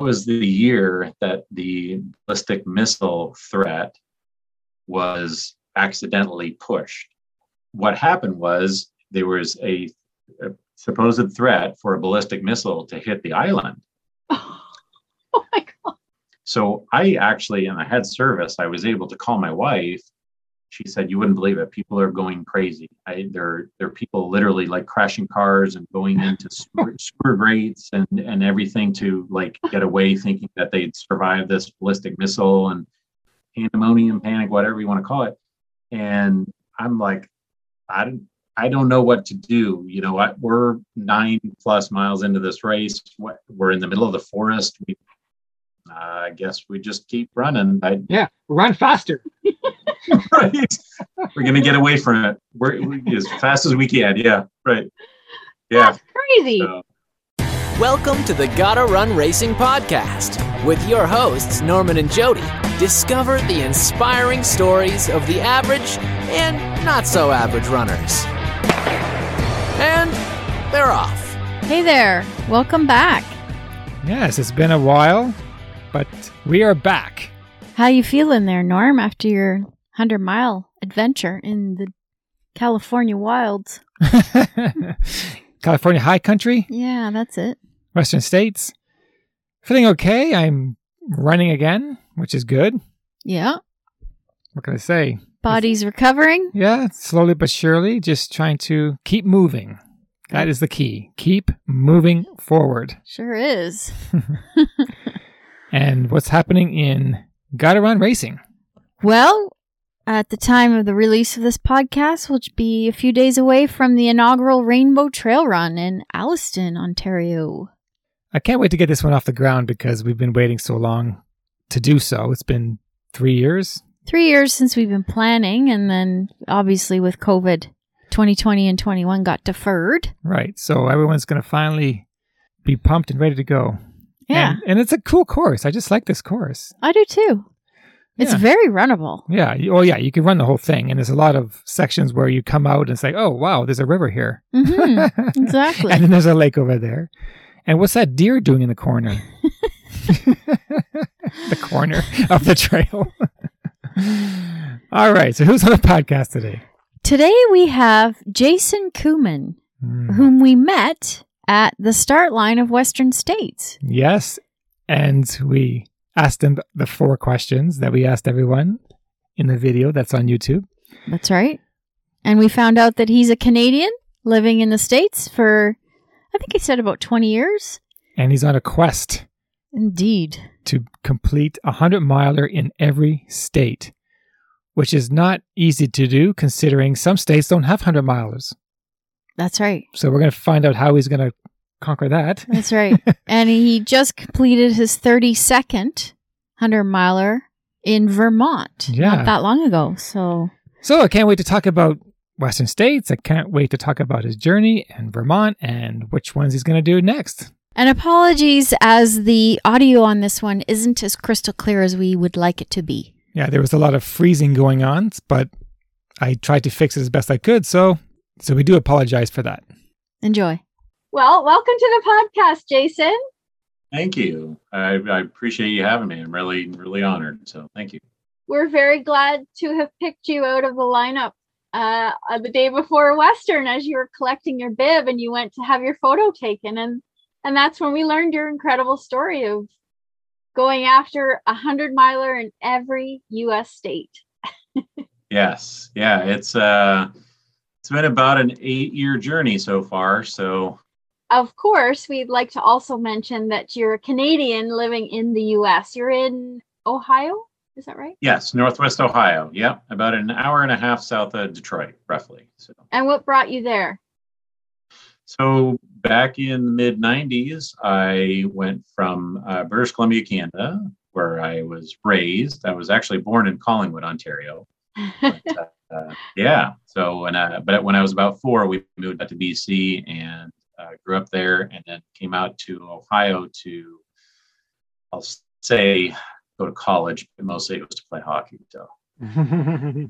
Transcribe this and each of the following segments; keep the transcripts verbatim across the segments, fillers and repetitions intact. was the year that the ballistic missile threat was accidentally pushed. What happened was there was a, a supposed threat for a ballistic missile to hit the island. Oh, oh my God. So I actually, and I had service, I was able to call my wife. She said, you wouldn't believe it. People are going crazy. I, there, there are people literally like crashing cars and going into sewer, sewer grates and, and everything to like get away thinking that they'd survived this ballistic missile and pandemonium, panic, whatever you want to call it. And I'm like, I don't, I don't know what to do. You know, I, we're nine plus miles into this race. We're in the middle of the forest. We, uh, I guess we just keep running. I, yeah, run faster. Right. We're going to get away from it. We're, we're as fast as we can. Yeah. Right. Yeah. That's crazy. So. Welcome to the Gotta Run Racing podcast with your hosts, Norman and Jody. Discover the inspiring stories of the average and not so average runners. And they're off. Hey there. Welcome back. Yes, it's been a while, but we are back. How you feeling there, Norm, after your hundred-mile adventure in the California wilds? California high country? Yeah, that's it. Western States. Feeling okay. I'm running again, which is good. Yeah. What can I say? Body's it's, recovering. Yeah, slowly but surely. Just trying to keep moving. That is the key. Keep moving forward. Sure is. And what's happening in Gotta Run Racing? Well, at the time of the release of this podcast, we'll be a few days away from the inaugural Rainbow Trail Run in Alliston, Ontario. I can't wait to get this one off the ground because we've been waiting so long to do so. It's been three years. Three years since we've been planning, and then obviously with COVID, twenty twenty and twenty-one got deferred. Right. So everyone's going to finally be pumped and ready to go. Yeah. And, and it's a cool course. I just like this course. I do too. Yeah. It's very runnable. Yeah. Oh, yeah. You can run the whole thing. And there's a lot of sections where you come out and say, oh, wow, there's a river here. Mm-hmm. Exactly. And then there's a lake over there. And what's that deer doing in the corner? The corner of the trail. All right. So who's on the podcast today? Today we have Jason Koeman, mm. whom we met at the start line of Western States. Yes. And we asked him the four questions that we asked everyone in the video that's on YouTube. That's right. And we found out that he's a Canadian living in the States for, I think he said about twenty years. And he's on a quest. Indeed. To complete a hundred-miler in every state, which is not easy to do considering some states don't have hundred-milers. That's right. So we're going to find out how he's going to conquer that. That's right. And he just completed his thirty-second hundred-miler in Vermont yeah. not that long ago. So so I can't wait to talk about Western States. I can't wait to talk about his journey and Vermont and which ones he's going to do next. And apologies as the audio on this one isn't as crystal clear as we would like it to be. Yeah, there was a lot of freezing going on, but I tried to fix it as best I could. So... So we do apologize for that. Enjoy. Well, welcome to the podcast, Jason. Thank you. I, I appreciate you having me. I'm really, really honored. So thank you. We're very glad to have picked you out of the lineup uh, the day before Western as you were collecting your bib and you went to have your photo taken. And, and that's when we learned your incredible story of going after a hundred-miler in every U S state. Yes. Yeah, it's... Uh... It's been about an eight-year journey so far, so... Of course, we'd like to also mention that you're a Canadian living in the U S. You're in Ohio, is that right? Yes, Northwest Ohio, yeah. About an hour and a half south of Detroit, roughly. So. And what brought you there? So, back in the mid-nineties, I went from uh, British Columbia, Canada, where I was raised. I was actually born in Collingwood, Ontario. But, uh, Uh, yeah. So, and I, but when I was about four, we moved out to B C and uh, grew up there, and then came out to Ohio to, I'll say, go to college. But mostly, it was to play hockey. So.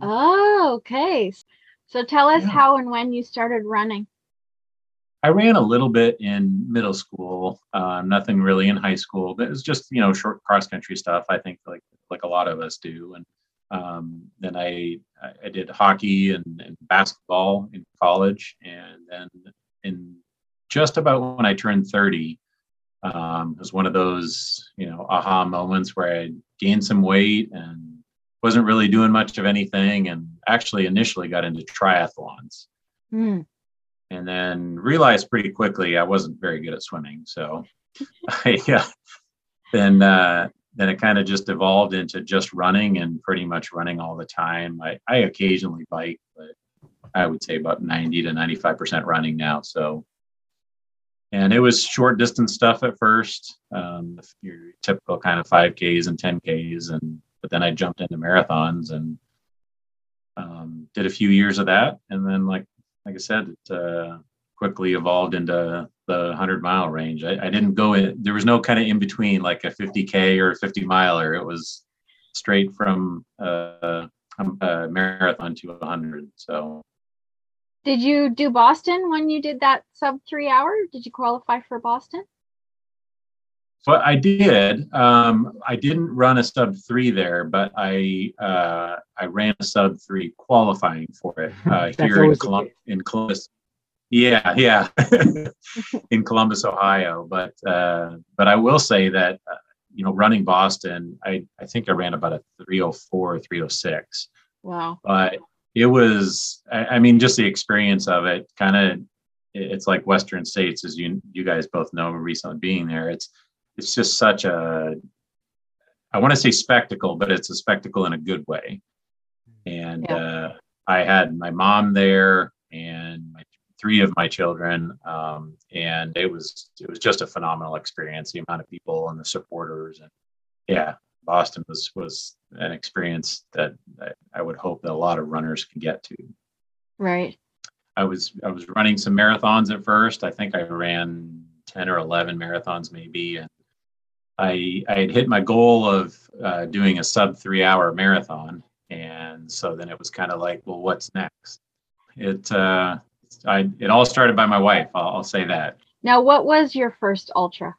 Oh, okay. So, tell us yeah. how and when you started running. I ran a little bit in middle school, uh, nothing really in high school, but it was just, you know, short cross country stuff. I think like, like a lot of us do. And um, then I, I did hockey and, and basketball in college. And then in just about when I turned thirty, um, it was one of those, you know, aha moments where I gained some weight and wasn't really doing much of anything. And actually initially got into triathlons. Mm. And then realized pretty quickly I wasn't very good at swimming. So I, yeah, then uh, then it kind of just evolved into just running and pretty much running all the time. I, I occasionally bike, but I would say about ninety to ninety-five percent running now. So, and it was short distance stuff at first, um, your typical kind of five Ks and ten Ks, and but then I jumped into marathons and um, did a few years of that, and then like. Like I said, it uh, quickly evolved into the one hundred mile range. I, I didn't go in, there was no kind of in between like a fifty K or a fifty miler. It was straight from uh, a marathon to one hundred. So, did you do Boston when you did that sub three hour? Did you qualify for Boston? But I did. Um, I didn't run a sub three there, but I uh, I ran a sub three qualifying for it uh, here in, Colum- in Columbus. Yeah, yeah, in Columbus, Ohio. But uh, but I will say that uh, you know, running Boston, I, I think I ran about a three oh four, three oh six. Wow. But it was, I, I mean, just the experience of it. Kind of, it's like Western States, as you you guys both know, recently being there. It's It's just such a, I want to say spectacle, but it's a spectacle in a good way. And yeah. uh, I had my mom there and my, three of my children, um, and it was it was just a phenomenal experience. The amount of people and the supporters, and yeah, Boston was was an experience that I would hope that a lot of runners can get to. Right. I was I was running some marathons at first. I think I ran ten or eleven marathons maybe, and I, I had hit my goal of uh, doing a sub three hour marathon. And so then it was kind of like, well, what's next? It, uh, I, it all started by my wife. I'll, I'll say that. Now, what was your first ultra?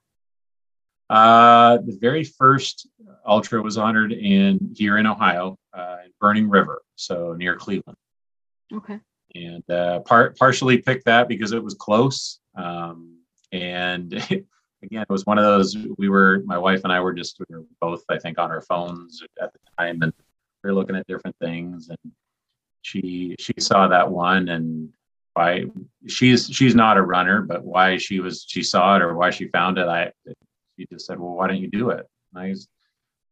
Uh, the very first ultra was honored in here in Ohio, uh, Burning River. So near Cleveland. Okay. And uh, part, partially picked that because it was close. Um, And again, it was one of those, we were, my wife and I were just, we were both, I think, on our phones at the time, and we were looking at different things. And she, she saw that one, and why she's, she's not a runner, but why she was, she saw it or why she found it. I, she just said, well, why don't you do it? And I just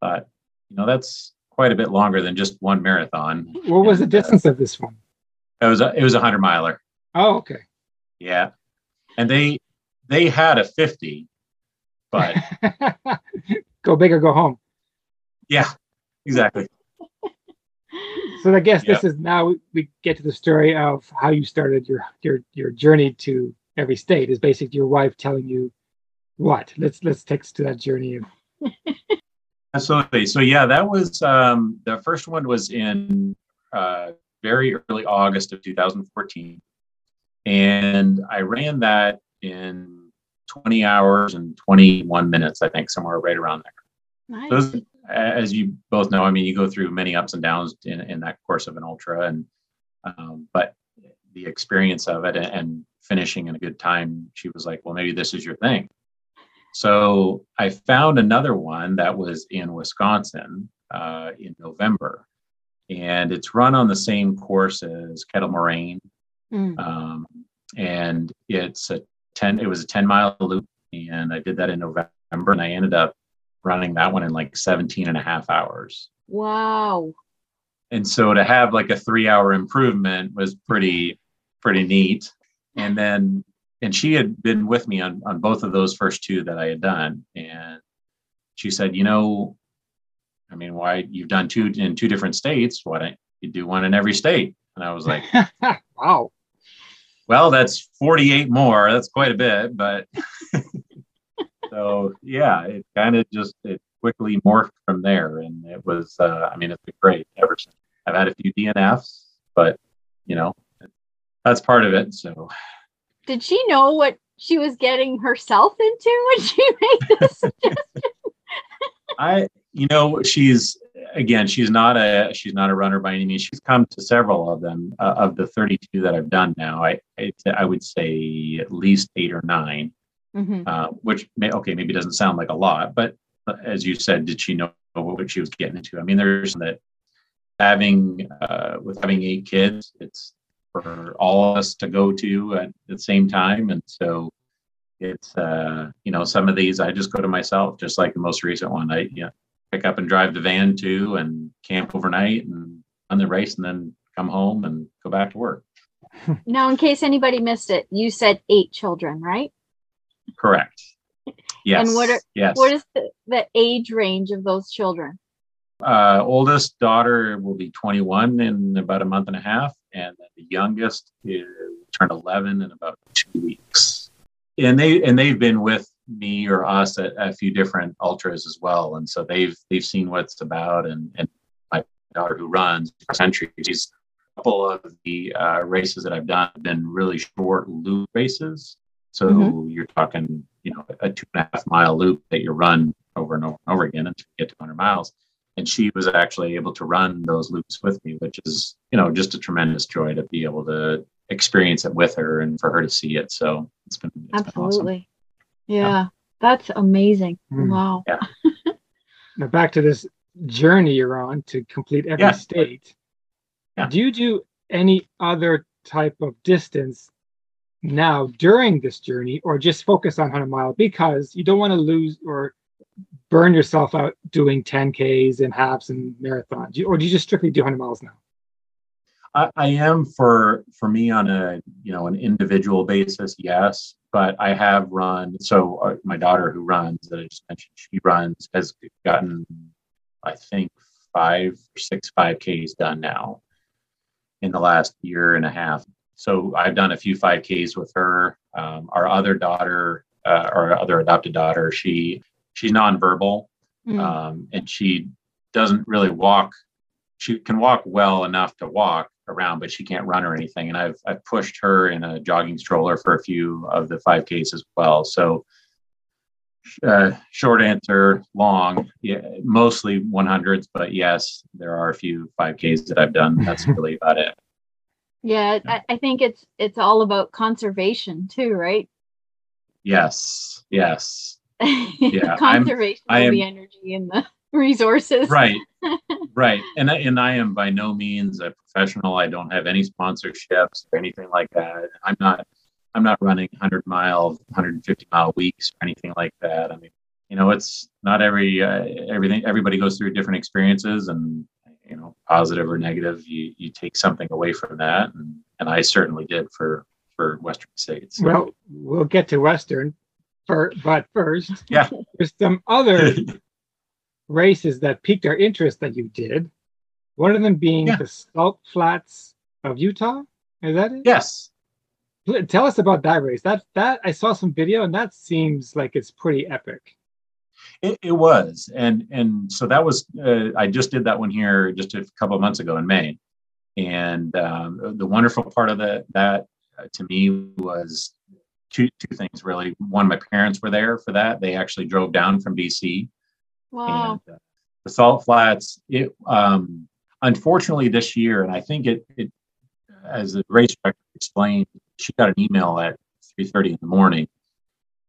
thought, you know, that's quite a bit longer than just one marathon. What was and, the distance uh, of this one? It was, a, it was a hundred miler. Oh, okay. Yeah. And they, They had a fifty, but go big or go home. Yeah, exactly. So I guess yep. This is now we get to the story of how you started your your your journey to every state. Is basically your wife telling you what? Let's let's take us to that journey. Absolutely. So yeah, that was um, the first one was in uh, very early August of two thousand fourteen, and I ran that in twenty hours and twenty-one minutes, I think, somewhere right around there. Nice. Those, as you both know, I mean, you go through many ups and downs in, in that course of an ultra, and um, but the experience of it and, and finishing in a good time, she was like, well, maybe this is your thing. So I found another one that was in Wisconsin uh, in November, and it's run on the same course as Kettle Moraine. Mm. Um, and it's a ten, it was a ten mile loop, and I did that in November, and I ended up running that one in like seventeen and a half hours. Wow. And so to have like a three hour improvement was pretty, pretty neat. And then, and she had been with me on, on both of those first two that I had done. And she said, you know, I mean, why you've done two in two different states, why don't you do one in every state? And I was like, wow. Well, that's forty-eight more. That's quite a bit, but so yeah, it kind of just it quickly morphed from there, and it was. Uh, I mean, it's been great ever since. I've had a few D N Fs, but you know, that's part of it. So, did she know what she was getting herself into when she made this suggestion? I, you know, she's, again, she's not a, she's not a runner by any means. She's come to several of them, uh, of the thirty-two that I've done now. I, I, I would say at least eight or nine, mm-hmm. uh, which may, okay, maybe doesn't sound like a lot, but as you said, did she know what she was getting into? I mean, there's that having, uh, with having eight kids, it's for all of us to go to at the same time. And so it's, uh, you know, some of these, I just go to myself, just like the most recent one, I, you know, pick up and drive the van to and camp overnight and run the race and then come home and go back to work. Now, in case anybody missed it, you said eight children, right? Correct. Yes. And what are, yes. what is the, the age range of those children? Uh, oldest daughter will be twenty-one in about a month and a half. And the youngest is turned eleven in about two weeks. And they, and they've been with me or us at a few different ultras as well. And so they've, they've seen what it's about. And, and my daughter who runs for centuries, she's a couple of the uh, races that I've done have been really short loop races. So mm-hmm. you're talking, you know, a two and a half mile loop that you run over and over and over again until you get to one hundred miles. And she was actually able to run those loops with me, which is, you know, just a tremendous joy to be able to experience it with her and for her to see it. So it's been, it's absolutely. Been awesome. Yeah, yeah, that's amazing. Mm. Wow. Yeah. Now back to this journey you're on to complete every yeah. state. Yeah. Do you do any other type of distance now during this journey, or just focus on one hundred mile because you don't want to lose or burn yourself out doing ten Ks and halves and marathons? Do you, or do you just strictly do one hundred miles now? I, I am for for me on a you know an individual basis, yes, but I have run. So uh, my daughter who runs that I just mentioned, she runs has gotten I think five or six five Ks done now in the last year and a half. So I've done a few five Ks with her. Um, our other daughter, uh, our other adopted daughter, she she's nonverbal, mm-hmm. um, and she doesn't really walk. She can walk well enough to walk around, but she can't run or anything. And I've I've pushed her in a jogging stroller for a few of the five Ks as well. So uh, short answer, long, yeah, mostly one hundreds, but yes, there are a few five Ks that I've done. That's really about it. Yeah, I, I think it's it's all about conservation too, right? Yes, yes. Yeah, conservation I'm, of I'm, the energy and the resources. Right, right. And, and I am by no means a professional. I don't have any sponsorships or anything like that. I'm not I'm not running one hundred mile, one hundred fifty mile weeks or anything like that. I mean, you know, it's not every uh, everything. Everybody goes through different experiences and, you know, positive or negative, you, you take something away from that. And, and I certainly did for, for Western States. So. Well, we'll get to Western, for, but first, yeah. there's some other races that piqued our interest that you did. One of them being yeah. the Salt Flats of Utah. Is that it? Yes. Tell us about that race. That, that I saw some video and that seems like it's pretty epic. It, it was. And and so that was, uh, I just did that one here just a couple of months ago in May. And um, the wonderful part of the, that uh, to me was two two things, really. One, my parents were there for that. They actually drove down from B C. Wow. And, uh, the Salt Flats, it um, unfortunately this year, and I think it, it as the race director explained, she got an email at three thirty in the morning.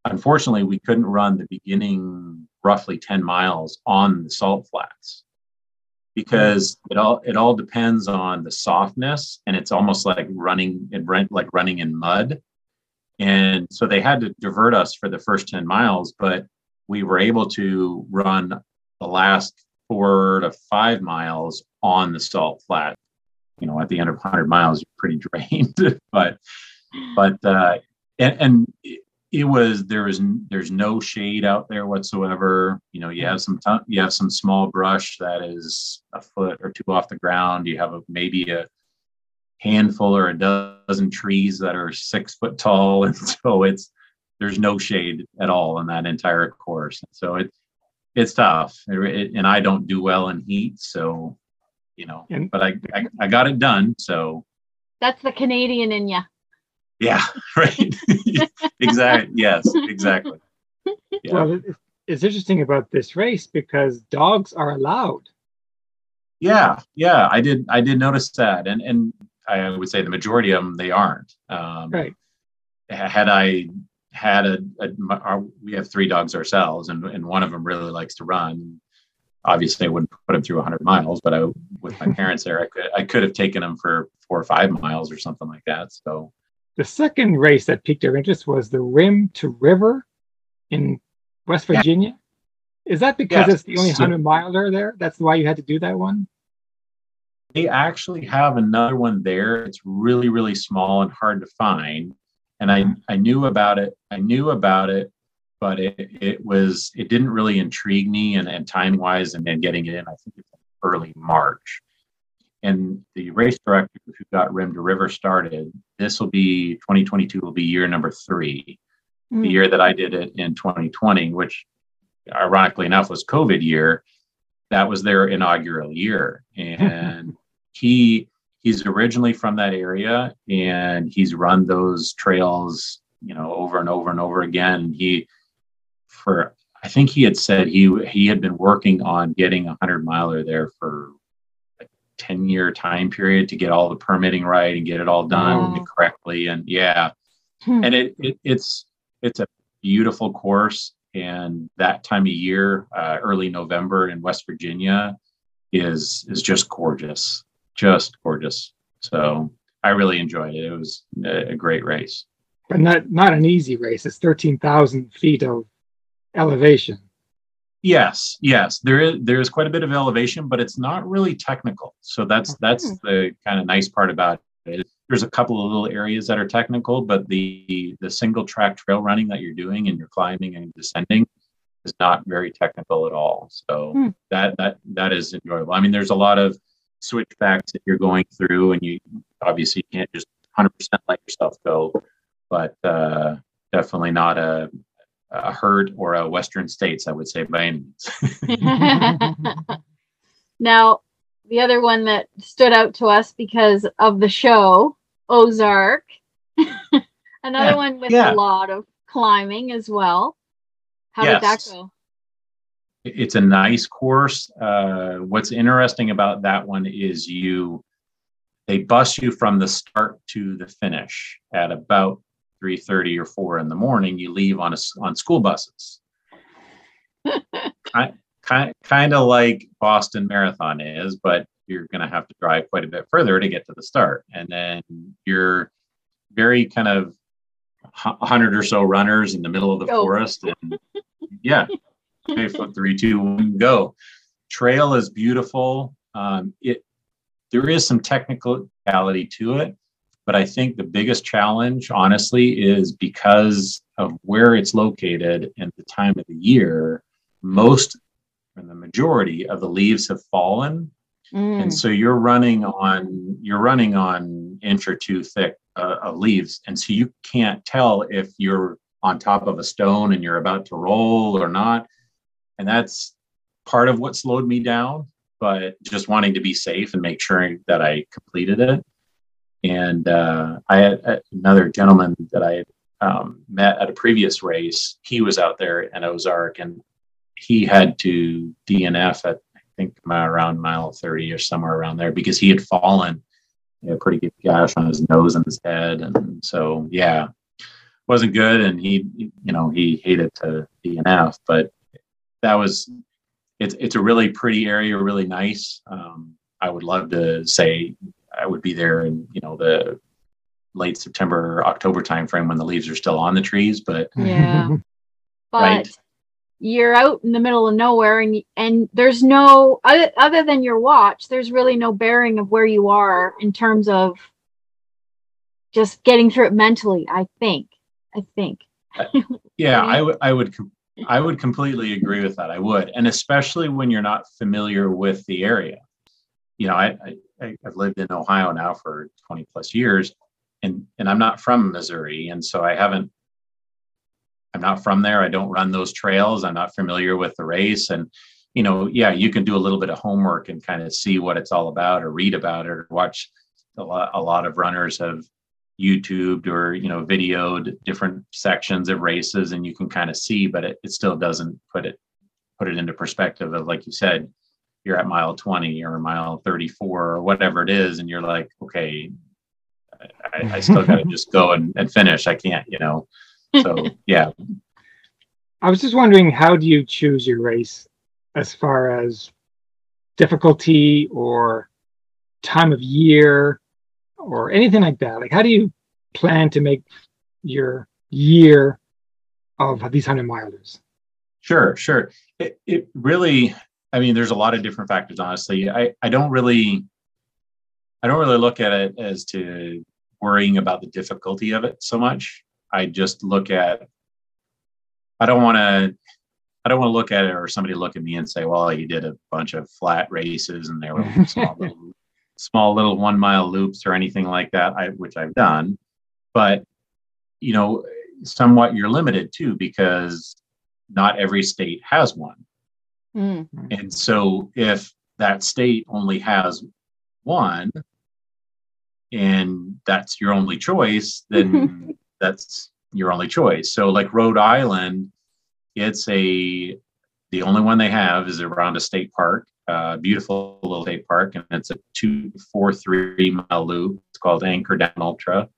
Unfortunately, we couldn't run the beginning roughly ten miles on the Salt Flats because it all it all depends on the softness, and it's almost like running in like running in mud. And so they had to divert us for the first ten miles, but we were able to run the last four to five miles on the Salt Flat. You know, at the end of one hundred miles, you're pretty drained, but but uh, and and. It, It was there is there's no shade out there whatsoever. You know, you have some t- you have some small brush that is a foot or two off the ground. You have a, maybe a handful or a dozen trees that are six foot tall, and so it's there's no shade at all on that entire course. So it it's tough, it, it, and I don't do well in heat, so you know. But I I, I got it done. So that's the Canadian in you. Yeah, right. Exactly. Yes, exactly. Yeah. Well, it's interesting about this race because dogs are allowed. Yeah, yeah, I did. I did notice that, and and I would say the majority of them they aren't. Um, right. Had I had a, a our, we have three dogs ourselves, and and one of them really likes to run. Obviously, I wouldn't put him through one hundred miles, but I, with my parents there, I could I could have taken him for four or five miles or something like that. So the second race that piqued our interest was the Rim to River in West Virginia. Yeah. Is that because yes. it's the only hundred-miler there? That's why you had to do that one? They actually have another one there. It's really, really small and hard to find. And I, I knew about it. I knew about it, but it, it was it didn't really intrigue me. And, and time-wise, and then getting it in, I think it's early March. And the race director who got Rim to River started, this will be twenty twenty-two will be year number three, mm. the year that I did it in twenty twenty, which ironically enough was COVID year. That was their inaugural year. And he he's originally from that area, and he's run those trails, you know, over and over and over again. He for I think he had said he he had been working on getting a hundred miler there for a ten year time period to get all the permitting right and get it all done wow. correctly. And yeah. Hmm. And it, it it's it's a beautiful course. And that time of year, uh, early November in West Virginia, is is just gorgeous, just gorgeous. So I really enjoyed it. It was a, a great race, but not not an easy race. It's thirteen thousand feet of elevation. Yes, yes, there is there is quite a bit of elevation, but it's not really technical. So that's okay. that's the kind of nice part about it. There's a couple of little areas that are technical, but the the single track trail running that you're doing and you're climbing and descending is not very technical at all. So hmm. that that that is enjoyable. I mean, there's a lot of switchbacks that you're going through, and you obviously can't just one hundred percent let yourself go. But uh, definitely not a a Hurt or a Western States, I would say, by any means. Now, the other one that stood out to us because of the show, Ozark. Another yeah, one with yeah. a lot of climbing as well. How yes. did that go? It's a nice course. Uh, what's interesting about that one is you, they bus you from the start to the finish at about three thirty or four in the morning. You leave on a, on school buses. I, Kind of like Boston Marathon is, but you're going to have to drive quite a bit further to get to the start. And then you're very kind of one hundred or so runners in the middle of the go. forest. And yeah, okay, three, two, one, go. Trail is beautiful. Um, it there is some technicality to it, but I think the biggest challenge, honestly, is because of where it's located and the time of the year. Most and the majority of the leaves have fallen, mm. and so you're running on you're running on inch or two thick uh, of leaves, and so you can't tell if you're on top of a stone and you're about to roll or not. And that's part of what slowed me down, but just wanting to be safe and make sure that I completed it. And uh, I had another gentleman that I had um, met at a previous race. He was out there in Ozark, and he had to D N F at, I think, around mile thirty or somewhere around there, because he had fallen, you know, pretty good gash on his nose and his head. And so, yeah, wasn't good. And he, you know, he hated to D N F, but that was, it's, it's a really pretty area, really nice. Um, I would love to say I would be there in, you know, the late September, October timeframe when the leaves are still on the trees, but yeah, but right? You're out in the middle of nowhere, and and there's no other, other than your watch, there's really no bearing of where you are in terms of just getting through it mentally. I think, I think. Yeah, I, w- I would, I would completely agree with that. I would. And especially when you're not familiar with the area, you know, I, I I've lived in Ohio now for twenty plus years, and, and I'm not from Missouri. And so I haven't, I'm not from there. I don't run those trails. I'm not familiar with the race. And, you know, yeah, you can do a little bit of homework and kind of see what it's all about, or read about it, or watch a lot, a lot of runners have, YouTubed or, you know, videoed different sections of races, and you can kind of see, but it, it still doesn't put it, put it into perspective of, like you said, you're at mile twenty or mile thirty-four or whatever it is. And you're like, okay, I, I still got to just go and, and finish. I can't, you know? So, yeah. I was just wondering, how do you choose your race as far as difficulty or time of year or anything like that? Like, how do you plan to make your year of these hundred milers? Sure, sure. It, it really, I mean, there's a lot of different factors, honestly. I, I don't really, I don't really look at it as to worrying about the difficulty of it so much. I just look at, I don't want to, I don't want to look at it or somebody look at me and say, well, you did a bunch of flat races and there were small little, small little one mile loops or anything like that, I, which I've done. But, you know, somewhat you're limited too, because not every state has one. Mm. And so if that state only has one and that's your only choice, then that's your only choice. So like Rhode Island, it's a, the only one they have is around a state park, uh, beautiful little state park. And it's a two, four, three mile loop. It's called Anchor Down Ultra,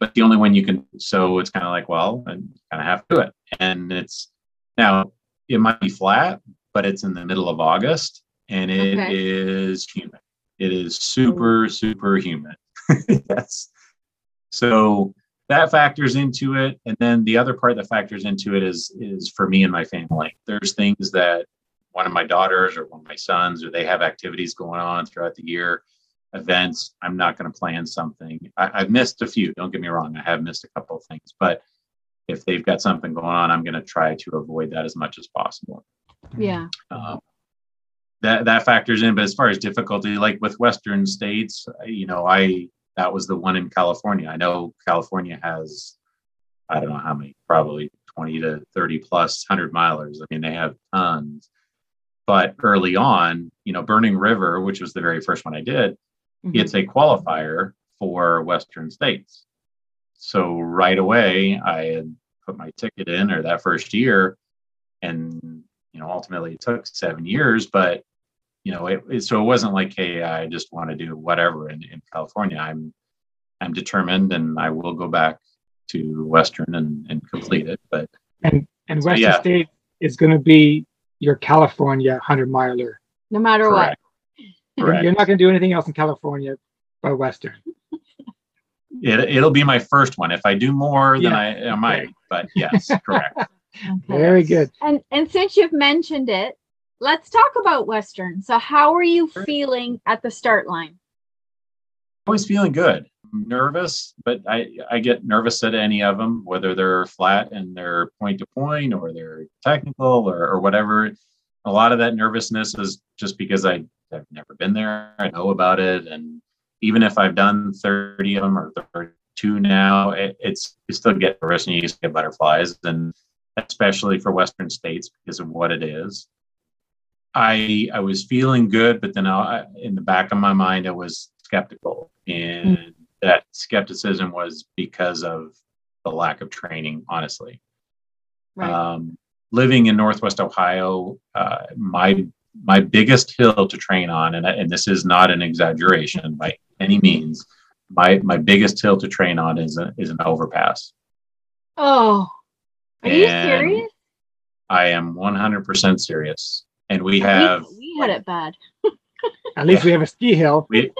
but the only one you can, so it's kind of like, well, I kind of have to do it. And it's now it might be flat, but it's in the middle of August and it okay. is humid. It is super, super humid. Yes. So that factors into it. And then the other part that factors into it is, is for me and my family. There's things that one of my daughters or one of my sons, or they have activities going on throughout the year, events. I'm not going to plan something. I, I've missed a few. Don't get me wrong. I have missed a couple of things, but if they've got something going on, I'm going to try to avoid that as much as possible. Yeah. Um, that, that factors in, but as far as difficulty, like with Western states, you know, I, that was the one in California. I know California has, I don't know how many, probably twenty to thirty plus hundred milers. I mean, they have tons. But early on, you know, Burning River, which was the very first one I did, mm-hmm. it's a qualifier for Western states. So right away, I had put my ticket in, or that first year, and, you know, ultimately it took seven years, but you know, it, it, so it wasn't like, hey, I just want to do whatever in, in California. I'm, I'm determined, and I will go back to Western and, and complete it. But and and Western yeah. State is going to be your California hundred miler, no matter Correct. What. Correct. You're not going to do anything else in California but Western. It it'll be my first one. If I do more, yeah. then I, I might. But yes, correct. Okay. Very good. And and since you've mentioned it, let's talk about Western. So how are you feeling at the start line? Always feeling good. Nervous, but I, I get nervous at any of them, whether they're flat and they're point to point or they're technical or, or whatever. A lot of that nervousness is just because I, I've never been there. I know about it. And even if I've done thirty of them or thirty-two now, it, it's you still get nervous and you just get butterflies. And especially for Western states because of what it is. I I was feeling good, but then I, in the back of my mind, I was skeptical. And mm. that skepticism was because of the lack of training, honestly. Right. Um, living in Northwest Ohio, uh, my my biggest hill to train on, and, I, and this is not an exaggeration by any means, my my biggest hill to train on is, a, is an overpass. Oh, are you and serious? I am one hundred percent serious. And we have... We, we had it bad. At least yeah. we have a ski hill. We,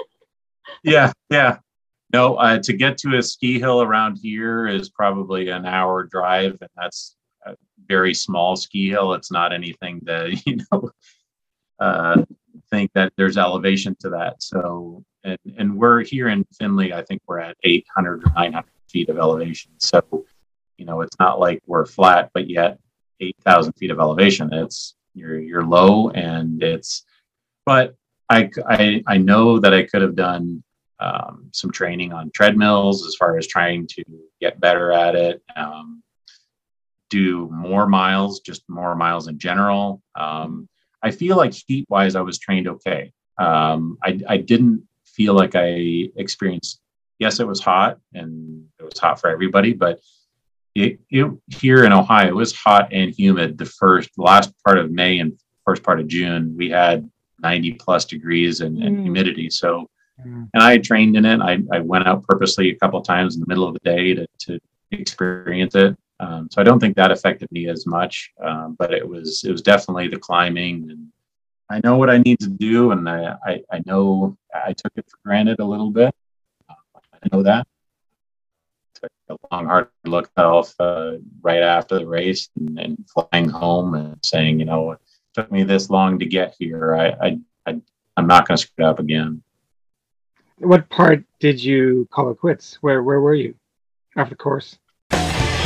yeah, yeah. No, uh, to get to a ski hill around here is probably an hour drive, and that's a very small ski hill. It's not anything that, you know, uh, think that there's elevation to that. So, and, and we're here in Findlay, I think we're at eight hundred or nine hundred feet of elevation. So, you know, it's not like we're flat, but yet eight thousand feet of elevation. It's... You're you're low, and it's. But I I, I know that I could have done um, some training on treadmills as far as trying to get better at it, um, do more miles, just more miles in general. Um, I feel like heat wise, I was trained okay. Um, I I didn't feel like I experienced. Yes, it was hot, and was hot for everybody, but it, it here in Ohio, it was hot and humid. The first last part of May and first part of June, we had ninety plus degrees and, and mm. humidity. So, and I had trained in it. I, I went out purposely a couple of times in the middle of the day to, to experience it. Um, so I don't think that affected me as much, um, but it was it was definitely the climbing. And I know what I need to do, and I, I, I know I took it for granted a little bit. Uh, I know that. Took a long, hard look at myself uh, right after the race, and, and flying home and saying, you know, it took me this long to get here. I, I, I I'm not going to screw it up again. What part did you call it quits? Where where were you after the course?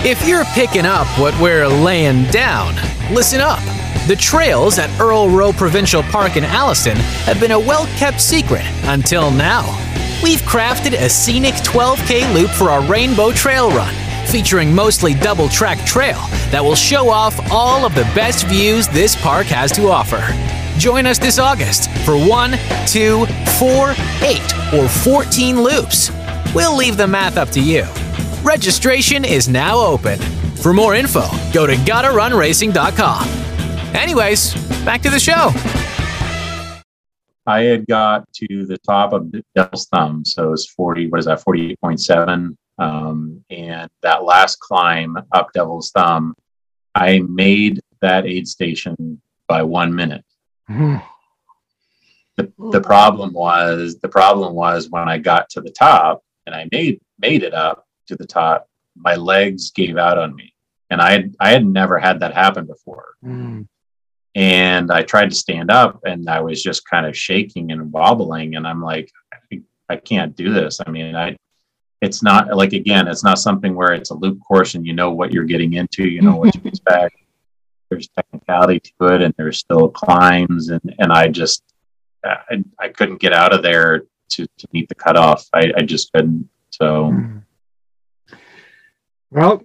If you're picking up what we're laying down, listen up. The trails at Earl Rowe Provincial Park in Allison have been a well-kept secret until now. We've crafted a scenic twelve K loop for our Rainbow Trail Run, featuring mostly double-track trail that will show off all of the best views this park has to offer. Join us this August for one, two, four, eight, or fourteen loops. We'll leave the math up to you. Registration is now open. For more info, go to gotta run racing dot com. Anyways, back to the show. I had got to the top of the Devil's Thumb, so it was forty. What is that? forty-eight point seven. Um, and that last climb up Devil's Thumb, I made that aid station by one minute. Mm-hmm. The the problem was the problem was when I got to the top and I made made it up to the top, my legs gave out on me, and I had, I had never had that happen before. Mm. And I tried to stand up, and I was just kind of shaking and wobbling, and I'm like, I, I can't do this. I mean, I it's not like again, it's not something where it's a loop course and you know what you're getting into, you know what you expect. There's technicality to it, and there's still climbs, and, and I just I, I couldn't get out of there to, to meet the cutoff. I, I just couldn't. So, well,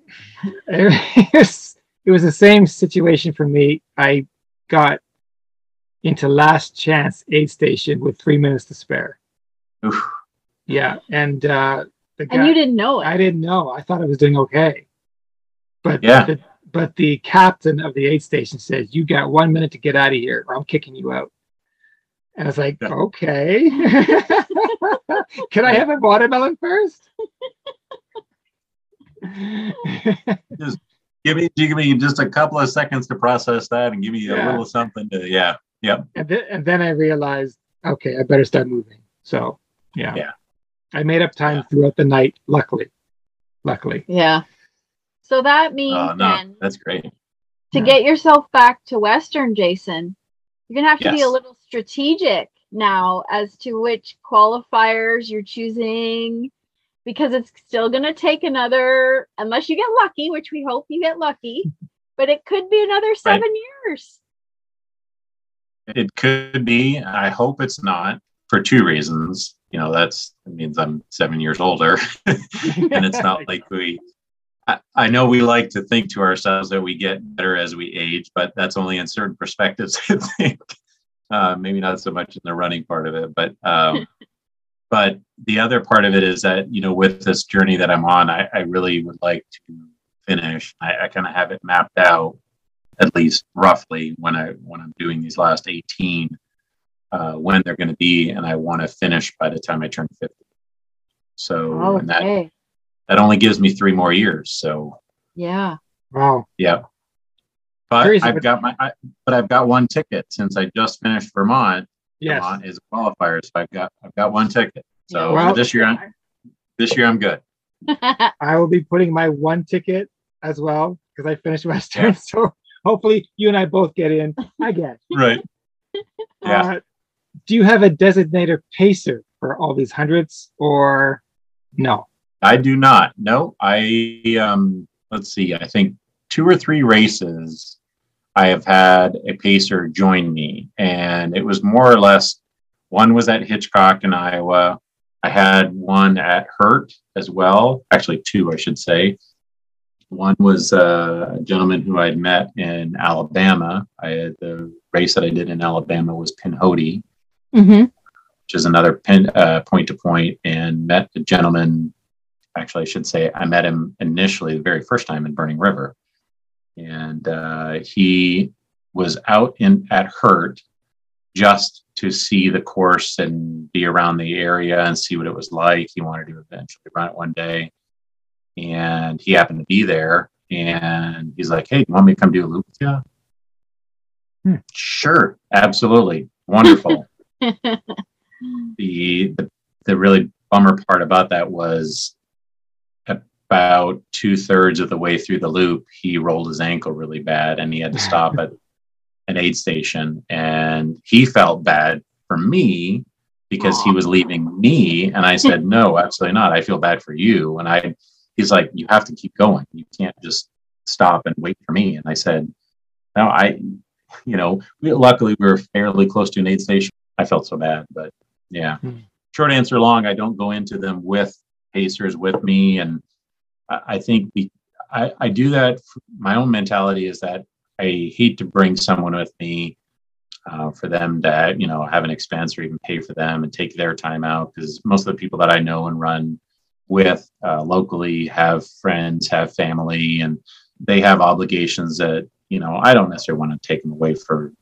it was, it was the same situation for me. I got into last chance aid station with three minutes to spare. Oof. Yeah, and uh, the guy, and you didn't know it. I didn't know. I thought I was doing okay, but yeah. The, But the captain of the aid station says, "You got one minute to get out of here, or I'm kicking you out." And I was like, yeah. "Okay, can I have a watermelon first?" Just give me, give me just a couple of seconds to process that, and give me yeah. a little something to, yeah, yeah. And then, and then I realized, okay, I better start moving. So, yeah, yeah. I made up time yeah. throughout the night. Luckily, luckily, yeah. So that means uh, no, then, that's great. To yeah. get yourself back to Western, Jason, you're going to have to yes. be a little strategic now as to which qualifiers you're choosing, because it's still going to take another, unless you get lucky, which we hope you get lucky, but it could be another seven right. years. It could be. I hope it's not, for two reasons. You know, that's, it means I'm seven years older and it's not like we... I know we like to think to ourselves that we get better as we age, but that's only in certain perspectives, I think. Uh, maybe not so much in the running part of it, but um, but the other part of it is that, you know, with this journey that I'm on, I, I really would like to finish. I, I kind of have it mapped out, at least roughly, when I when I'm doing these last eighteen, uh, when they're going to be, and I want to finish by the time I turn fifty. So oh, and that. Hey. That only gives me three more years. So yeah. Wow. Yeah. But seriously, I've but got my, I, but I've got one ticket since I just finished Vermont. Yes. Vermont is a qualifier. So I've got, I've got one ticket. So well, this year, I'm, this year I'm good. I will be putting my one ticket as well, because I finished Western. Yeah. So hopefully you and I both get in. I guess. Right. Yeah. Uh, do you have a designated pacer for all these hundreds or no? I do not. No, I, um, let's see, I think two or three races I have had a pacer join me. And it was more or less, one was at Hitchcock in Iowa. I had one at Hurt as well. Actually, two, I should say. One was uh, a gentleman who I had met in Alabama. I had the race that I did in Alabama was Pinhoti, mm-hmm. which is another pin, uh, point-to-point, and met the gentleman actually I should say I met him initially the very first time in Burning River. And uh, he was out in at Hurt just to see the course and be around the area and see what it was like. He wanted to eventually run it one day. And he happened to be there. And he's like, hey, do you want me to come do a loop with you? Hmm. Sure, absolutely. Wonderful. the, the the really bummer part about that was about two thirds of the way through the loop, he rolled his ankle really bad and he had to stop at an aid station. And he felt bad for me because Aww. He was leaving me. And I said, no, absolutely not. I feel bad for you. And I, he's like, you have to keep going. You can't just stop and wait for me. And I said, no, I, you know, we, luckily we were fairly close to an aid station. I felt so bad, but yeah, mm. Short answer long. I don't go into them with pacers with me. And I, I think we, I, I do that. My own mentality is that I hate to bring someone with me uh, for them to, you know, have an expense or even pay for them and take their time out. Because most of the people that I know and run with uh, locally have friends, have family, and they have obligations that, you know, I don't necessarily want to take them away for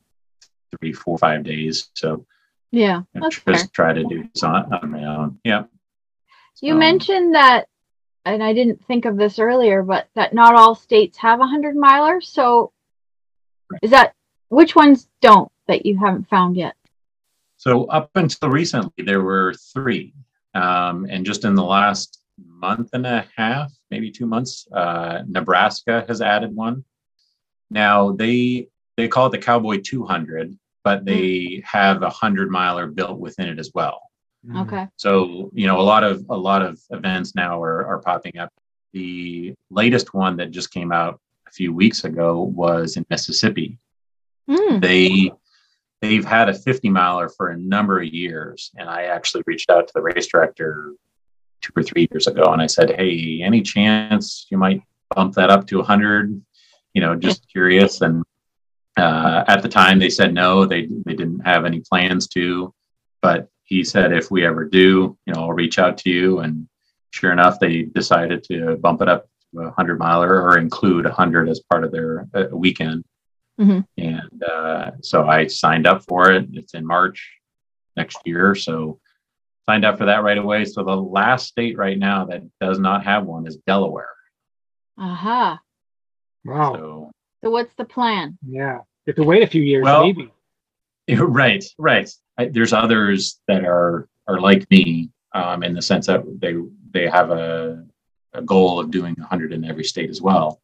three, four, five days. So yeah, that's just fair. Try to do this on, on my own. Yeah. You um, mentioned that, and I didn't think of this earlier, but that not all states have a hundred milers. So right. Is that, which ones don't that you haven't found yet? So up until recently, there were three. Um, and just in the last month and a half, maybe two months, uh, Nebraska has added one. Now they they call it the Cowboy two hundred, but they have a hundred miler built within it as well. Okay. So you know a lot of a lot of events now are are popping up. The latest one that just came out a few weeks ago was in Mississippi. Mm. They. They've had a fifty miler for a number of years. And I actually reached out to the race director two or three years ago. And I said, hey, any chance you might bump that up to a hundred, you know, just curious. And, uh, at the time they said, no, they, they didn't have any plans to, but he said, if we ever do, you know, I'll reach out to you. And sure enough, they decided to bump it up to a hundred miler or include a hundred as part of their uh, weekend. Mm-hmm. And uh, so I signed up for it. It's in March next year. So signed up for that right away. So the last state right now that does not have one is Delaware. Aha. Uh-huh. Wow. So, so what's the plan? Yeah. You have to wait a few years, well, maybe. Right, right. I, there's others that are, are like me um, in the sense that they they have a, a goal of doing one hundred in every state as well.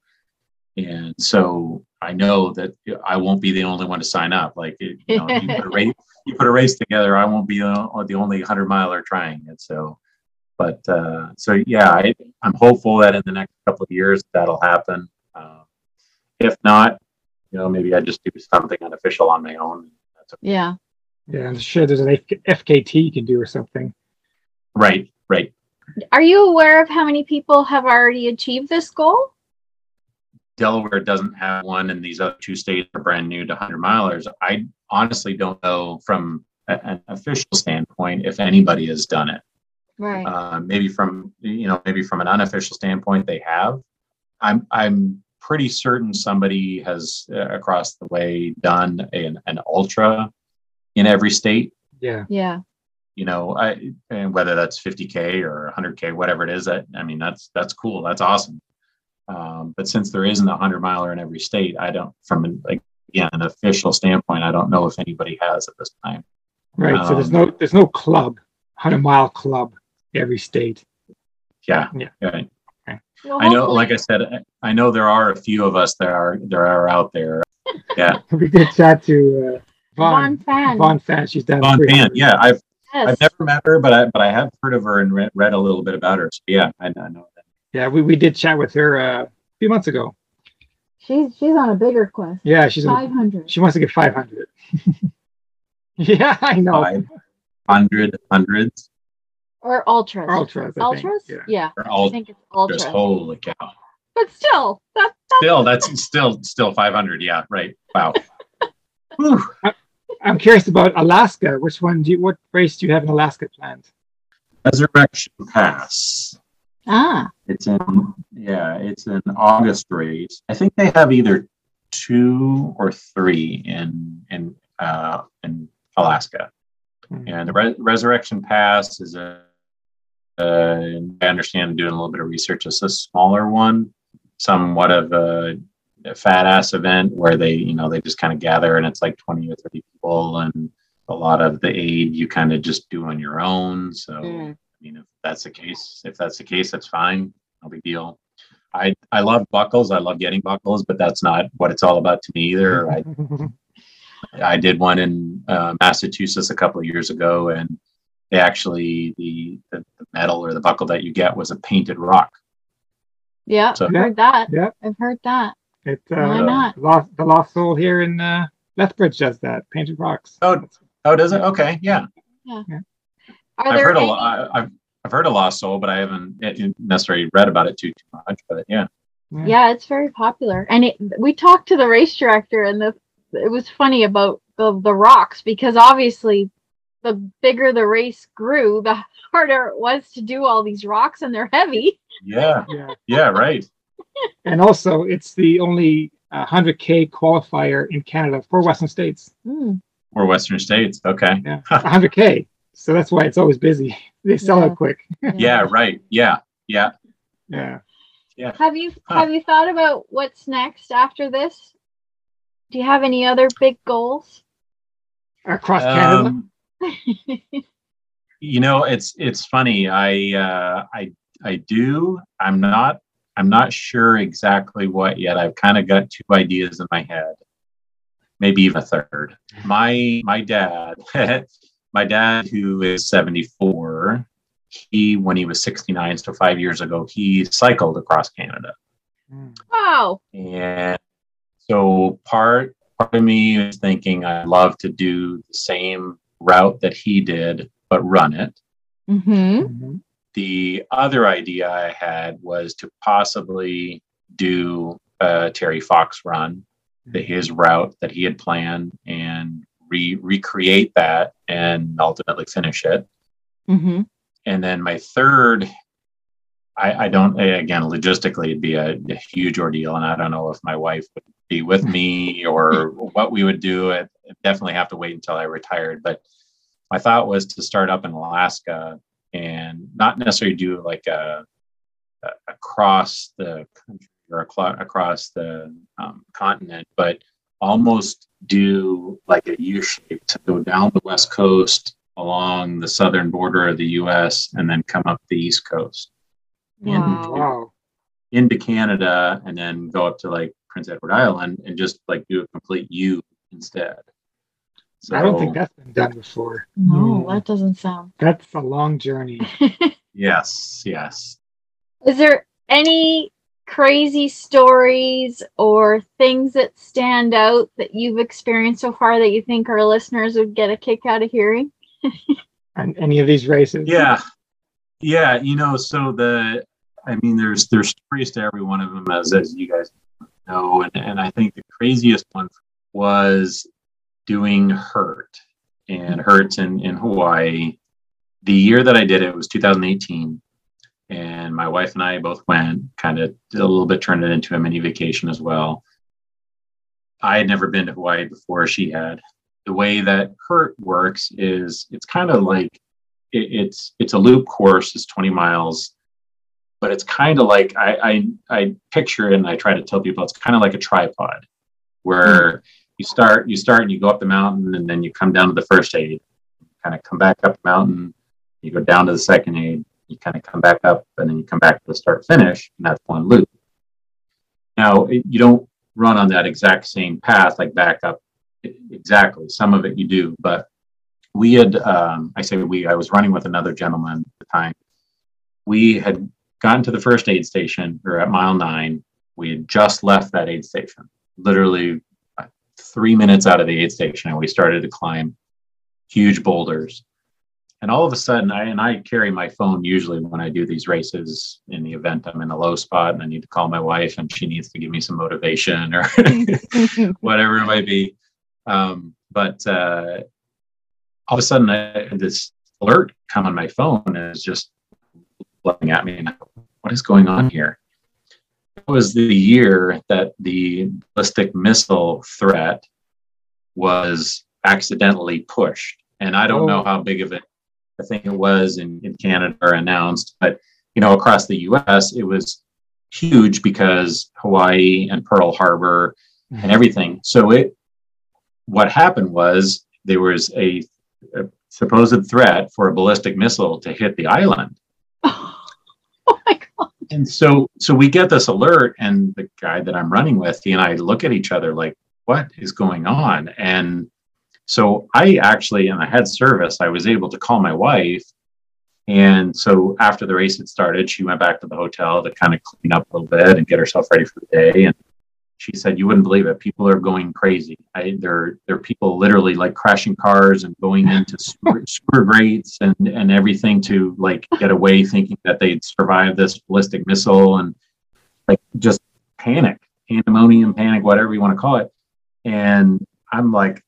And so I know that I won't be the only one to sign up. Like, you know, you put a race, you put a race together, I won't be the only hundred miler trying it. So, but, uh, so yeah, I, I'm hopeful that in the next couple of years that'll happen. Uh, if not, you know, maybe I just do something unofficial on my own. That's okay. Yeah. Yeah. I'm sure there's an F K T you can do or something. Right. Right. Are you aware of how many people have already achieved this goal? Delaware doesn't have one, and these other two states are brand new to hundred milers. I honestly don't know from a, an official standpoint if anybody has done it. Right. Uh, maybe from you know maybe from an unofficial standpoint they have. I'm I'm pretty certain somebody has uh, across the way done an an ultra in every state. Yeah. Yeah. You know, I and whether that's fifty K or one hundred K, whatever it is, that I mean that's that's cool. That's awesome. Um, but since there isn't a hundred miler in every state, I don't, from an, like, again, an official standpoint, I don't know if anybody has at this time. Right. Um, so there's no, there's no club, hundred mile club, every state. Yeah. Yeah. Right. Okay. Well, I know, like I said, I know there are a few of us that are, there are out there. Yeah. We did chat to, uh, Vaughn, Vaughn, Vaughn Fan. She's done. Vaughn Fan. Yeah. I've, yes. I've never met her, but I, but I have heard of her and read, read a little bit about her. So yeah, I, I know. Yeah, we, we did chat with her uh, a few months ago. She's she's on a bigger quest. Yeah, she's five hundred. A, she wants to get five hundred. Yeah, I know. five hundred hundreds. Or ultras. Ultras. I ultras? Think. Yeah. yeah. Ult- I think it's ultras. Holy cow. But still, that's, that's still that's still still five hundred. Yeah, right. Wow. I, I'm curious about Alaska. Which one do you, what race do you have in Alaska planned? Resurrection Pass. Ah. It's in, yeah, it's an August race. I think they have either two or three in in uh, in Alaska. Mm-hmm. And the Re- Resurrection Pass is a, uh, I understand doing a little bit of research, it's a smaller one, somewhat of a, a fat ass event where they, you know, they just kind of gather and it's like twenty or thirty people, and a lot of the aid you kind of just do on your own. So, mm-hmm. I mean, if that's the case, if that's the case, that's fine. No big deal. I, I love buckles. I love getting buckles, but that's not what it's all about to me either. I, I did one in uh, Massachusetts a couple of years ago, and they actually, the, the, the medal or the buckle that you get was a painted rock. Yeah, so, I've heard that. Yeah. I've heard that. It, uh, Why not? Lost, the Lost Soul here in uh, Lethbridge does that, painted rocks. Oh, oh, does it? Okay, yeah. Yeah. yeah. Are I've there heard any... a lot. I've I've heard of Lost Soul, but I haven't necessarily read about it too too much. But yeah, yeah, yeah it's very popular. And it, we talked to the race director, and the it was funny about the the rocks, because obviously the bigger the race grew, the harder it was to do all these rocks, and they're heavy. Yeah, yeah, yeah, right. And also, it's the only uh, one hundred K qualifier in Canada for Western States. Mm. For Western States, okay. Yeah, one hundred K. So that's why it's always busy. They sell yeah. it quick. Yeah. yeah, right. Yeah, yeah, yeah, yeah. Have you huh. have you thought about what's next after this? Do you have any other big goals across um, Canada? You know, it's it's funny. I uh, I I do. I'm not. I'm not sure exactly what yet. I've kind of got two ideas in my head, maybe even a third. My my dad, my dad who is seventy-four, he when he was sixty-nine, so five years ago, he cycled across Canada. Wow! And so part part of me is thinking I'd love to do the same route that he did, but run it. Mm-hmm. Mm-hmm. The other idea I had was to possibly do uh, Terry Fox run, the, his route that he had planned, and re- recreate that and ultimately finish it. Mm-hmm. And then my third, I, I don't, again, logistically, it'd be a, a huge ordeal, and I don't know if my wife would be with me or what we would do. I'd definitely have to wait until I retired. But my thought was to start up in Alaska and not necessarily do like a, a across the country or across the um, continent, but almost do like a U-shape to go down the West Coast along the southern border of the U S and then come up the East Coast wow. into, into Canada, and then go up to like Prince Edward Island and just like do a complete U instead. So, I don't think that's been done before. No, that doesn't sound. That's a long journey. Yes, yes. Is there any crazy stories or things that stand out that you've experienced so far that you think our listeners would get a kick out of hearing? And any of these races? Yeah, yeah. You know, so the, I mean, there's there's stories to every one of them, as as you guys know, and and I think the craziest one was doing Hurt, and Hurt's in, in Hawaii. The year that I did it was two thousand eighteen, and my wife and I both went, kind of did a little bit, turned it into a mini vacation as well. I had never been to Hawaii before, she had. The way that Hurt works is it's kind of like it, it's it's a loop course, it's twenty miles, but it's kind of like I, I I picture it, and I try to tell people it's kind of like a tripod where mm-hmm. You start, you start, and you go up the mountain, and then you come down to the first aid. You kind of come back up the mountain. You go down to the second aid. You kind of come back up, and then you come back to the start finish, and that's one loop. Now it, you don't run on that exact same path, like back up exactly. Some of it you do, but we had, um, I say we, I was running with another gentleman at the time. We had gotten to the first aid station, or at mile nine, we had just left that aid station, literally three minutes out of the aid station, and we started to climb huge boulders. And all of a sudden, I and I carry my phone usually when I do these races. In the event I'm in a low spot and I need to call my wife, and she needs to give me some motivation or whatever it might be. Um, but uh, all of a sudden, I, this alert come on my phone, and it's just looking at me. And I, what is going on here? That was the year that the ballistic missile threat was accidentally pushed. And I don't know how big of it, I think it was in, in Canada or announced, but you know, across the U S it was huge because Hawaii and Pearl Harbor and everything. So it, what happened was there was a, a supposed threat for a ballistic missile to hit the island. Oh my God. And so, so we get this alert, and the guy that I'm running with, he and I look at each other like, what is going on? And so I actually, and I had service, I was able to call my wife. And so after the race had started, she went back to the hotel to kind of clean up a little bit and get herself ready for the day. And she said, you wouldn't believe it. People are going crazy. I, there, there are people literally like crashing cars and going into sewer, sewer grates and, and everything to like get away, thinking that they'd survived this ballistic missile, and like just panic, pandemonium, panic, whatever you want to call it. And I'm like,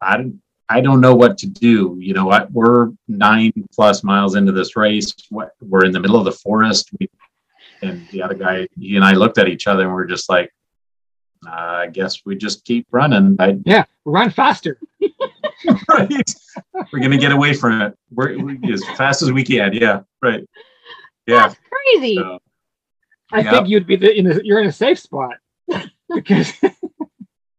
I don't, I don't know what to do. You know, I, we're nine plus miles into this race. We're in the middle of the forest. We, and the other guy, he and I looked at each other and we're just like, uh, I guess we just keep running. I, yeah. Run faster. Right. We're going to get away from it. We're, we're as fast as we can. Yeah. Right. Yeah. That's crazy. So, I yeah. think you'd be the, in a, you're in a safe spot because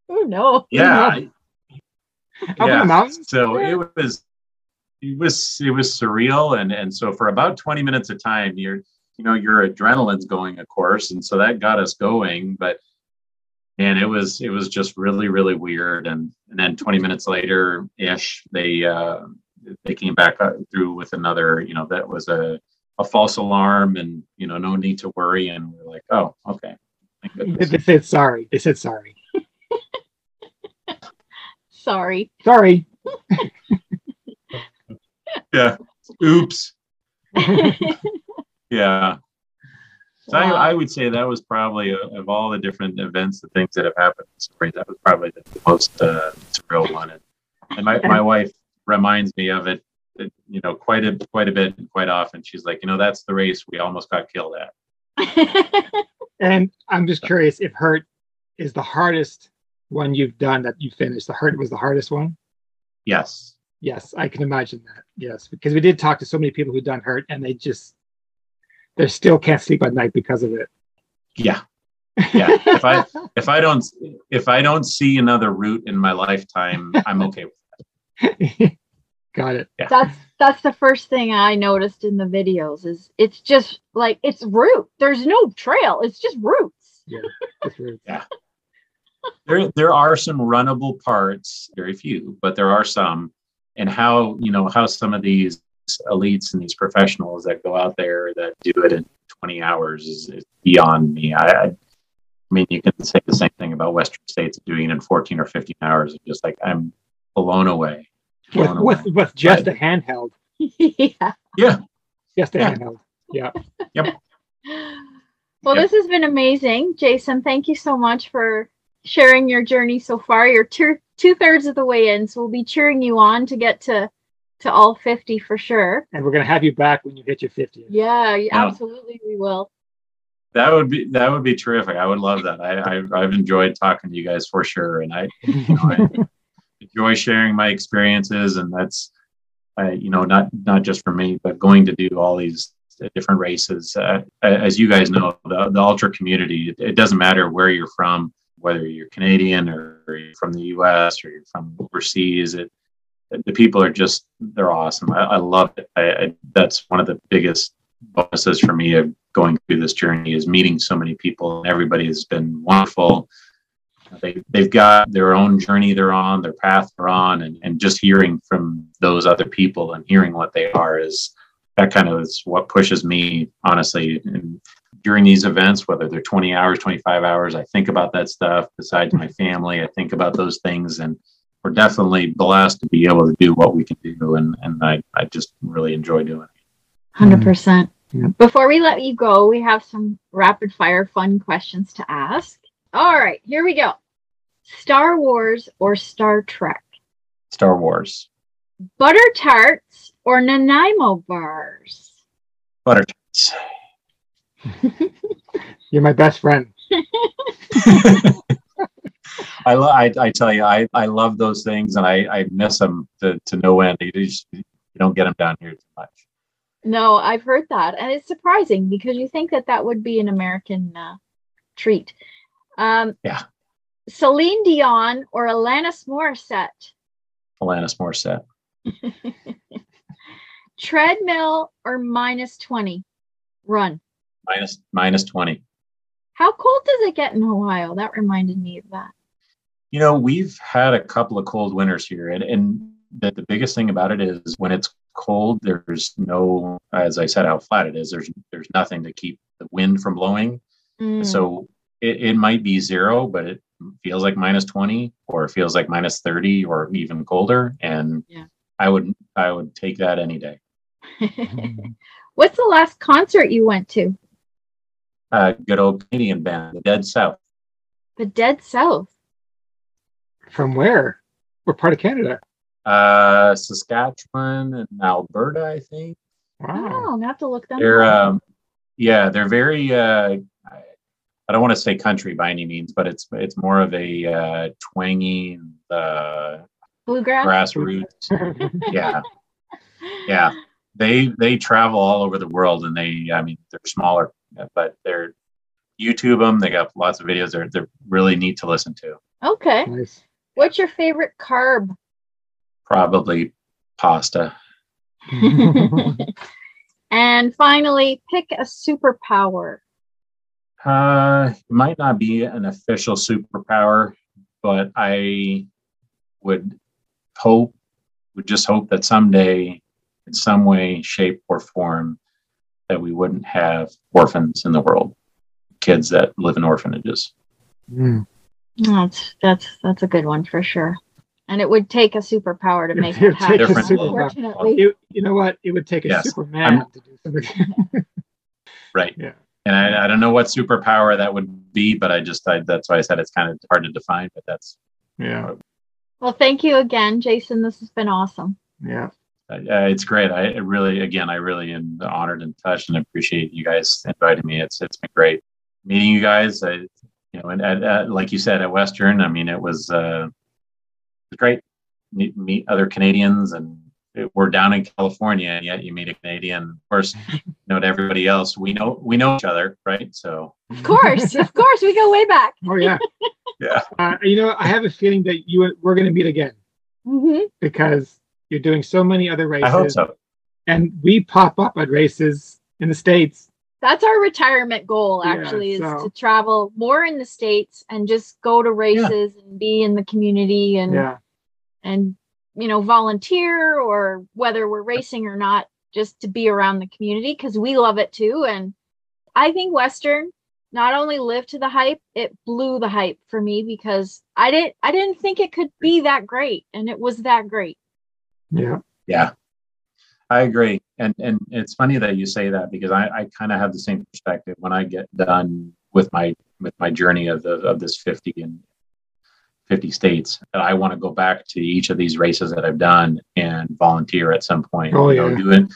oh no. Yeah. Up yeah. in the mountains? So it was, it was, it was surreal, and and so for about twenty minutes of time, you're, you know, your adrenaline's going, of course, and so that got us going. But and it was, it was just really, really weird. And and then twenty minutes later, ish, they uh, they came back through with another, you know, that was a a false alarm, and you know, no need to worry. And we're like, oh, okay. They said sorry. They said sorry. Sorry. Sorry. Yeah. Oops. Yeah. So wow. I, I would say that was probably a, of all the different events, the things that have happened in spring, that was probably the most uh, surreal one. And my, my wife reminds me of it, it, you know, quite a quite a bit and quite often. She's like, you know, that's the race we almost got killed at. And I'm just curious if Hurt is the hardest one you've done that you finished. The Hurt was the hardest one? Yes. Yes, I can imagine that. Yes, because we did talk to so many people who've done Hurt, and they just, they still can't sleep at night because of it. Yeah. Yeah. if I if I don't if I don't see another route in my lifetime, I'm okay with that. Got it. Yeah. That's that's the first thing I noticed in the videos is it's just like it's route. There's no trail. It's just roots. Yeah. It's roots. Yeah. There, there are some runnable parts, very few, but there are some. And how, you know, how some of these elites and these professionals that go out there that do it in twenty hours is, is beyond me. I, I mean, you can say the same thing about Western States doing it in fourteen or fifteen hours. It's just like, I'm blown away. Blown with, away. With, with just but, a handheld. Yeah. Yeah. Just a yeah. handheld. Yeah. Yep. Well, yep. This has been amazing. Jason, thank you so much for sharing your journey so far. You're two two thirds of the way in, so we'll be cheering you on to get to to all fifty for sure. And we're gonna have you back when you hit your fifty. Yeah, yeah, absolutely, we will. That would be that would be terrific. I would love that. I, I I've enjoyed talking to you guys for sure, and I, you know, I enjoy sharing my experiences, and that's, uh, you know, not not just for me, but going to do all these different races. Uh, as you guys know, the the ultra community, it, it doesn't matter where you're from. Whether you're Canadian or you're from the U S or you're from overseas, it, the people are just, they're awesome. I, I love it. I, I, that's one of the biggest bonuses for me of going through this journey is meeting so many people, and everybody has been wonderful. They, they've got their own journey they're on, their path they're on, and, and just hearing from those other people and hearing what they are is, that kind of is what pushes me, honestly. And during these events, whether they're twenty hours, twenty-five hours, I think about that stuff. Besides my family, I think about those things. And we're definitely blessed to be able to do what we can do. And, and I, I just really enjoy doing it. one hundred percent. Yeah. Before we let you go, we have some rapid fire fun questions to ask. All right, here we go. Star Wars or Star Trek? Star Wars. Butter tarts or Nanaimo bars? Butter tarts. You're my best friend. I, lo- I I tell you, I, I love those things, and I, I miss them to, to no end. You, just, you don't get them down here too much. No, I've heard that, and it's surprising because you think that that would be an American uh, treat. Um, yeah. Celine Dion or Alanis Morissette? Alanis Morissette. Treadmill or minus twenty run? Minus, minus twenty. How cold does it get in Ohio? That reminded me of that. You know, we've had a couple of cold winters here, and, and the, the biggest thing about it is when it's cold, there's no, as I said, how flat it is, there's there's nothing to keep the wind from blowing. Mm. So it, it might be zero, but it feels like minus twenty, or it feels like minus thirty, or even colder. And yeah. I would I would take that any day. What's the last concert you went to? Uh, good old Canadian band, The Dead South. The Dead South. From where? What part of Canada? Uh, Saskatchewan and Alberta, I think. Wow, oh, I have to look them they're, up. Um, yeah, they're very. Uh, I don't want to say country by any means, but it's it's more of a uh, twangy uh, bluegrass grassroots. Yeah, yeah. They they travel all over the world, and they I mean they're smaller. But they're YouTube them. They got lots of videos. They're they're really neat to listen to. Okay. Nice. What's your favorite carb? Probably pasta. And finally, pick a superpower. Uh, it might not be an official superpower, but I would hope, would just hope that someday, in some way, shape, or form, that we wouldn't have orphans in the world, kids that live in orphanages. Mm. That's that's that's a good one for sure. And it would take a superpower to make it happen. Unfortunately, it, you know what? It would take a yes, Superman I'm, to do something. Right. Yeah. And I, I don't know what superpower that would be, but I just I, that's why I said it's kind of hard to define. But that's yeah. Well, thank you again, Jason. This has been awesome. Yeah. Uh, it's great. I really, again, I really am honored and touched, and appreciate you guys inviting me. It's it's been great meeting you guys. I, you know, and at, at, like you said, at Western, I mean, it was uh, great meet, meet other Canadians, and it, we're down in California, and yet you meet a Canadian. Of course, you know, to everybody else, we know we know each other, right? So of course, of course, we go way back. Oh yeah, yeah. Uh, you know, I have a feeling that you we're going to meet again mm-hmm. because. You're doing so many other races. I hope so. And we pop up at races in the States. That's our retirement goal, actually, yeah, so. is to travel more in the States and just go to races yeah. and be in the community and, yeah. and you know, volunteer, or whether we're racing or not, just to be around the community because we love it too. And I think Western not only lived to the hype, it blew the hype for me because I didn't, I didn't think it could be that great. And it was that great. Yeah. Yeah. I agree. And and it's funny that you say that because I, I kind of have the same perspective when I get done with my with my journey of the, of this fifty and fifty states, that I want to go back to each of these races that I've done and volunteer at some point. Oh, you know, yeah. do an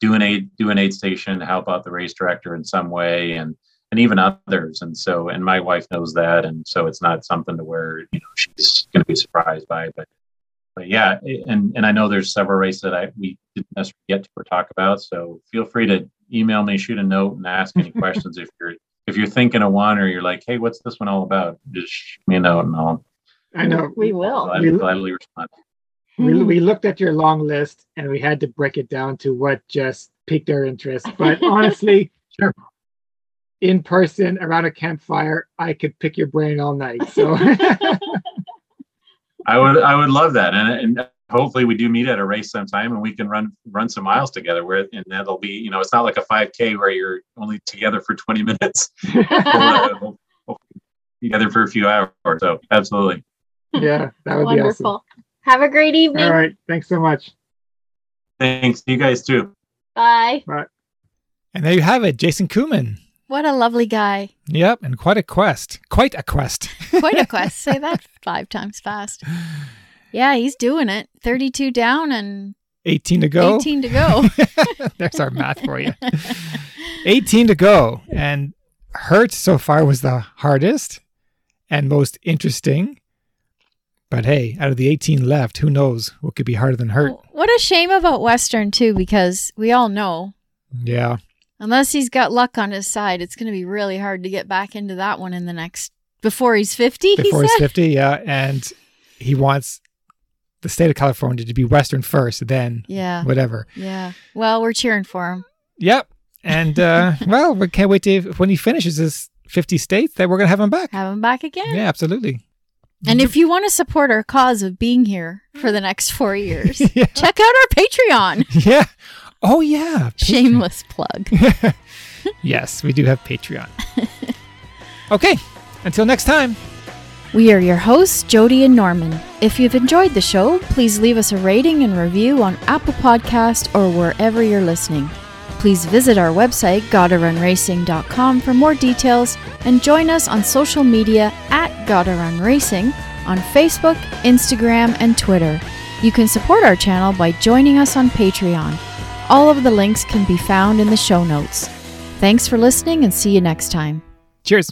do an aid do an aid station, help out the race director in some way, and and even others. And so and my wife knows that, and so it's not something to where, you know, she's gonna be surprised by it, but But yeah, and, and I know there's several races that I we didn't necessarily get to or talk about. So feel free to email me, shoot a note, and ask any questions if you're if you're thinking of one or you're like, hey, what's this one all about? Just shoot me a note, and I'll. I know we will. I'll gladly respond. We we looked at your long list, and we had to break it down to what just piqued our interest. But honestly, sure, in person around a campfire, I could pick your brain all night. So. I would, I would love that, and, and hopefully we do meet at a race sometime, and we can run run some miles together. Where and that'll be, you know, it's not like a five K where you're only together for twenty minutes, we'll, uh, we'll, we'll together for a few hours. So absolutely, yeah, that would wonderful. Be wonderful. Awesome. Have a great evening. All right, thanks so much. Thanks, you guys too. Bye. Bye. And there you have it, Jason Koeman. What a lovely guy. Yep, and quite a quest. Quite a quest. Quite a quest. Say that five times fast. Yeah, he's doing it. thirty-two down and... eighteen to go. eighteen to go. There's our math for you. eighteen to go, and Hurt so far was the hardest and most interesting. But hey, out of the eighteen left, who knows what could be harder than Hurt? What a shame about Western too, because we all know. Yeah. Unless he's got luck on his side, it's going to be really hard to get back into that one in the next before he's fifty. Before he he's fifty, yeah, and he wants the state of California to be Western first, then yeah, whatever. Yeah. Well, we're cheering for him. Yep. And uh, well, we can't wait to when he finishes his fifty states that we're going to have him back. Have him back again. Yeah, absolutely. And if you want to support our cause of being here for the next four years, yeah. check out our Patreon. Yeah. Oh, yeah. Patreon. Shameless plug. Yes, we do have Patreon. Okay. Until next time. We are your hosts, Jody and Norman. If you've enjoyed the show, please leave us a rating and review on Apple Podcast or wherever you're listening. Please visit our website, gotta run racing dot com, for more details and join us on social media at Gotta Run Racing on Facebook, Instagram, and Twitter. You can support our channel by joining us on Patreon. All of the links can be found in the show notes. Thanks for listening and see you next time. Cheers.